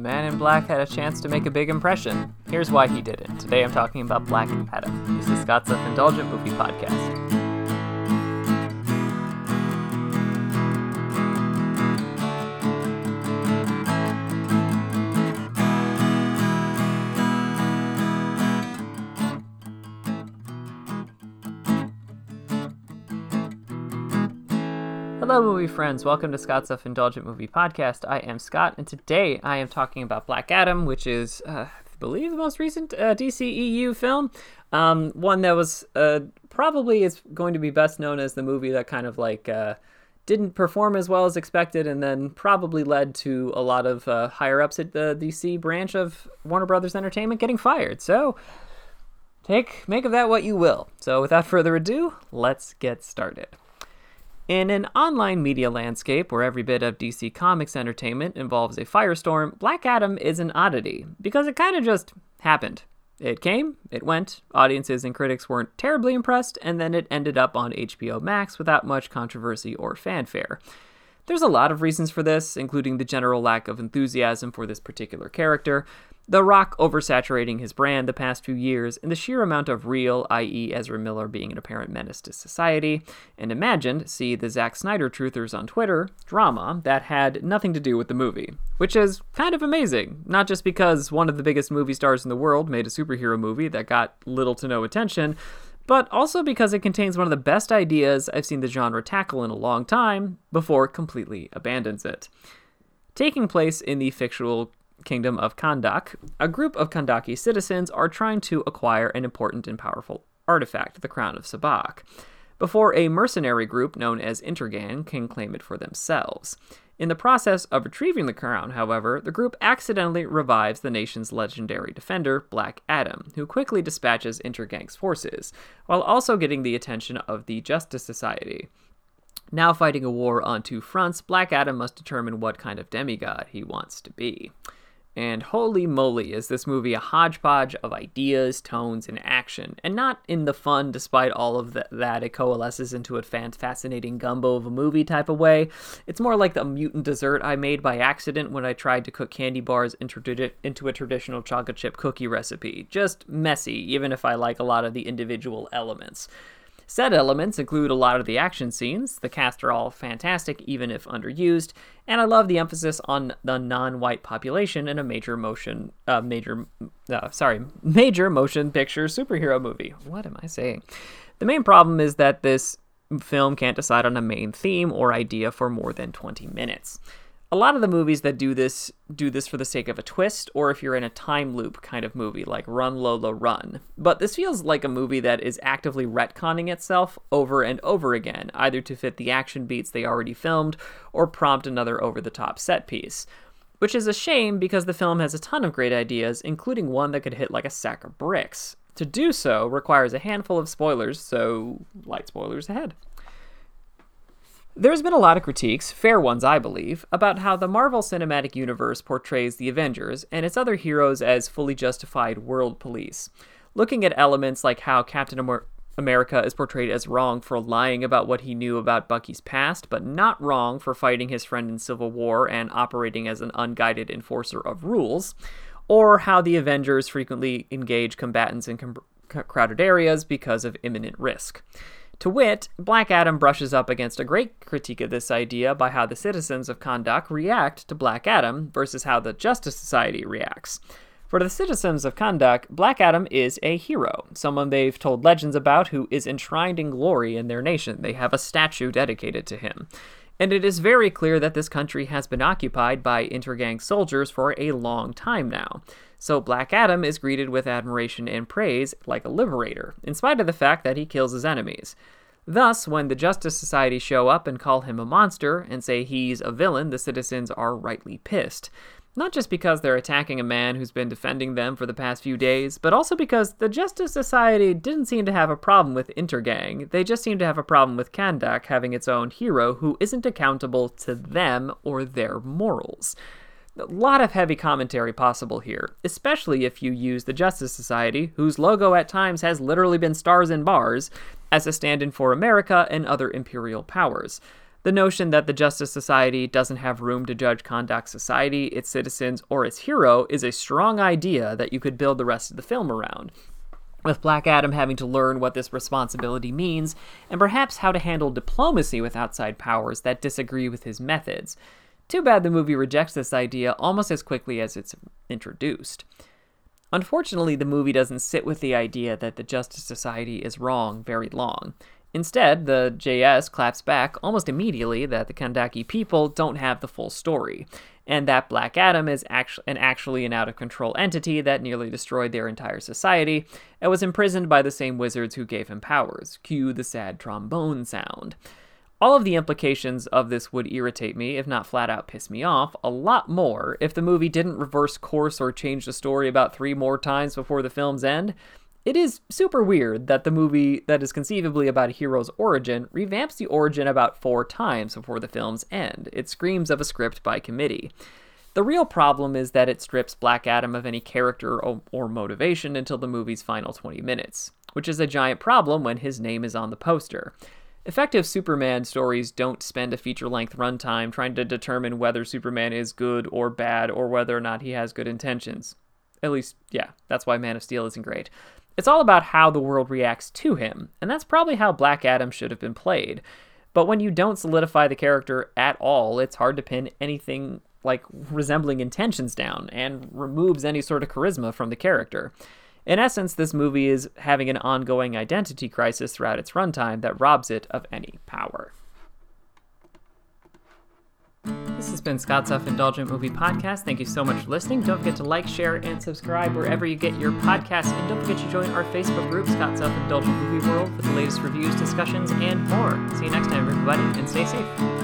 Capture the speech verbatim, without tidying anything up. The Man in Black had a chance to make a big impression. Here's why he didn't. Today I'm talking about Black Adam. This is Scott's Self-Indulgent Movie Podcast. Hello movie friends, welcome to Scott's Self-Indulgent Movie Podcast. I am Scott, and today I am talking about Black Adam, which is, uh, I believe, the most recent uh, D C E U film. Um, one that was uh, probably is going to be best known as the movie that kind of like uh, didn't perform as well as expected, and then probably led to a lot of uh, higher-ups at the D C branch of Warner Brothers Entertainment getting fired. So take make of that what you will. So without further ado, let's get started. In an online media landscape where every bit of D C Comics entertainment involves a firestorm, Black Adam is an oddity, because it kind of just happened. It came, it went, audiences and critics weren't terribly impressed, and then it ended up on H B O Max without much controversy or fanfare. There's a lot of reasons for this, including the general lack of enthusiasm for this particular character, The Rock oversaturating his brand the past few years, and the sheer amount of real, that is. Ezra Miller being an apparent menace to society, and imagined, see the Zack Snyder truthers on Twitter, drama that had nothing to do with the movie. Which is kind of amazing, not just because one of the biggest movie stars in the world made a superhero movie that got little to no attention, but also because it contains one of the best ideas I've seen the genre tackle in a long time before it completely abandons it. Taking place in the fictional kingdom of Kahndaq, a group of Kahndaqi citizens are trying to acquire an important and powerful artifact, the Crown of Sabak, before a mercenary group known as Intergang can claim it for themselves. In the process of retrieving the crown, however, the group accidentally revives the nation's legendary defender, Black Adam, who quickly dispatches Intergang's forces, while also getting the attention of the Justice Society. Now fighting a war on two fronts, Black Adam must determine what kind of demigod he wants to be. And holy moly, is this movie a hodgepodge of ideas, tones, and action. And not in the fun, despite all of the, that, it coalesces into a fascinating gumbo of a movie type of way. It's more like the mutant dessert I made by accident when I tried to cook candy bars into a traditional chocolate chip cookie recipe. Just messy, even if I like a lot of the individual elements. Said elements include a lot of the action scenes, the cast are all fantastic even if underused, and I love the emphasis on the non-white population in a major motion, uh, major, uh, sorry, major motion picture superhero movie. What am I saying? The main problem is that this film can't decide on a main theme or idea for more than twenty minutes. A lot of the movies that do this do this for the sake of a twist, or if you're in a time loop kind of movie, like Run, Lola, Run. But this feels like a movie that is actively retconning itself over and over again, either to fit the action beats they already filmed, or prompt another over-the-top set piece. Which is a shame, because the film has a ton of great ideas, including one that could hit like a sack of bricks. To do so requires a handful of spoilers, so light spoilers ahead. There's been a lot of critiques, fair ones I believe, about how the Marvel Cinematic Universe portrays the Avengers and its other heroes as fully justified world police. Looking at elements like how Captain America is portrayed as wrong for lying about what he knew about Bucky's past, but not wrong for fighting his friend in Civil War and operating as an unguided enforcer of rules, or how the Avengers frequently engage combatants in com- crowded areas because of imminent risk. To wit, Black Adam brushes up against a great critique of this idea by how the citizens of Kahndaq react to Black Adam versus how the Justice Society reacts. For the citizens of Kahndaq, Black Adam is a hero, someone they've told legends about who is enshrined in glory in their nation. They have a statue dedicated to him. And it is very clear that this country has been occupied by Intergang soldiers for a long time now. So Black Adam is greeted with admiration and praise like a liberator, in spite of the fact that he kills his enemies. Thus, when the Justice Society show up and call him a monster and say he's a villain, the citizens are rightly pissed. Not just because they're attacking a man who's been defending them for the past few days, but also because the Justice Society didn't seem to have a problem with Intergang. They just seem to have a problem with Kahndaq having its own hero who isn't accountable to them or their morals. A lot of heavy commentary possible here, especially if you use the Justice Society, whose logo at times has literally been stars and bars, as a stand-in for America and other imperial powers. the notion that the Justice Society doesn't have room to judge Kahndaq's society, its citizens, or its hero is a strong idea that you could build the rest of the film around, with Black Adam having to learn what this responsibility means and perhaps how to handle diplomacy with outside powers that disagree with his methods. Too bad the movie rejects this idea almost as quickly as it's introduced. Unfortunately, the movie doesn't sit with the idea that the Justice Society is wrong very long. Instead, the J S claps back almost immediately that the Kahndaqi people don't have the full story, and that Black Adam is actu- an actually an out-of-control entity that nearly destroyed their entire society and was imprisoned by the same wizards who gave him powers. Cue the sad trombone sound. All of the implications of this would irritate me, if not flat-out piss me off, a lot more if the movie didn't reverse course or change the story about three more times before the film's end. It is super weird that the movie that is conceivably about a hero's origin revamps the origin about four times before the film's end. It screams of a script by committee. The real problem is that it strips Black Adam of any character or, or motivation until the movie's final twenty minutes, which is a giant problem when his name is on the poster. Effective Superman stories don't spend a feature-length runtime trying to determine whether Superman is good or bad or whether or not he has good intentions. At least, yeah, that's why Man of Steel isn't great. It's all about how the world reacts to him, and that's probably how Black Adam should have been played. But when you don't solidify the character at all, it's hard to pin anything like resembling intentions down, and removes any sort of charisma from the character. In essence, this movie is having an ongoing identity crisis throughout its runtime that robs it of any power. This has been Scott's Self-Indulgent Movie Podcast. Thank you so much for listening. Don't forget to like, share, and subscribe wherever you get your podcasts. And don't forget to join our Facebook group, Scott's Self-Indulgent Movie World, for the latest reviews, discussions, and more. See you next time, everybody, and stay safe.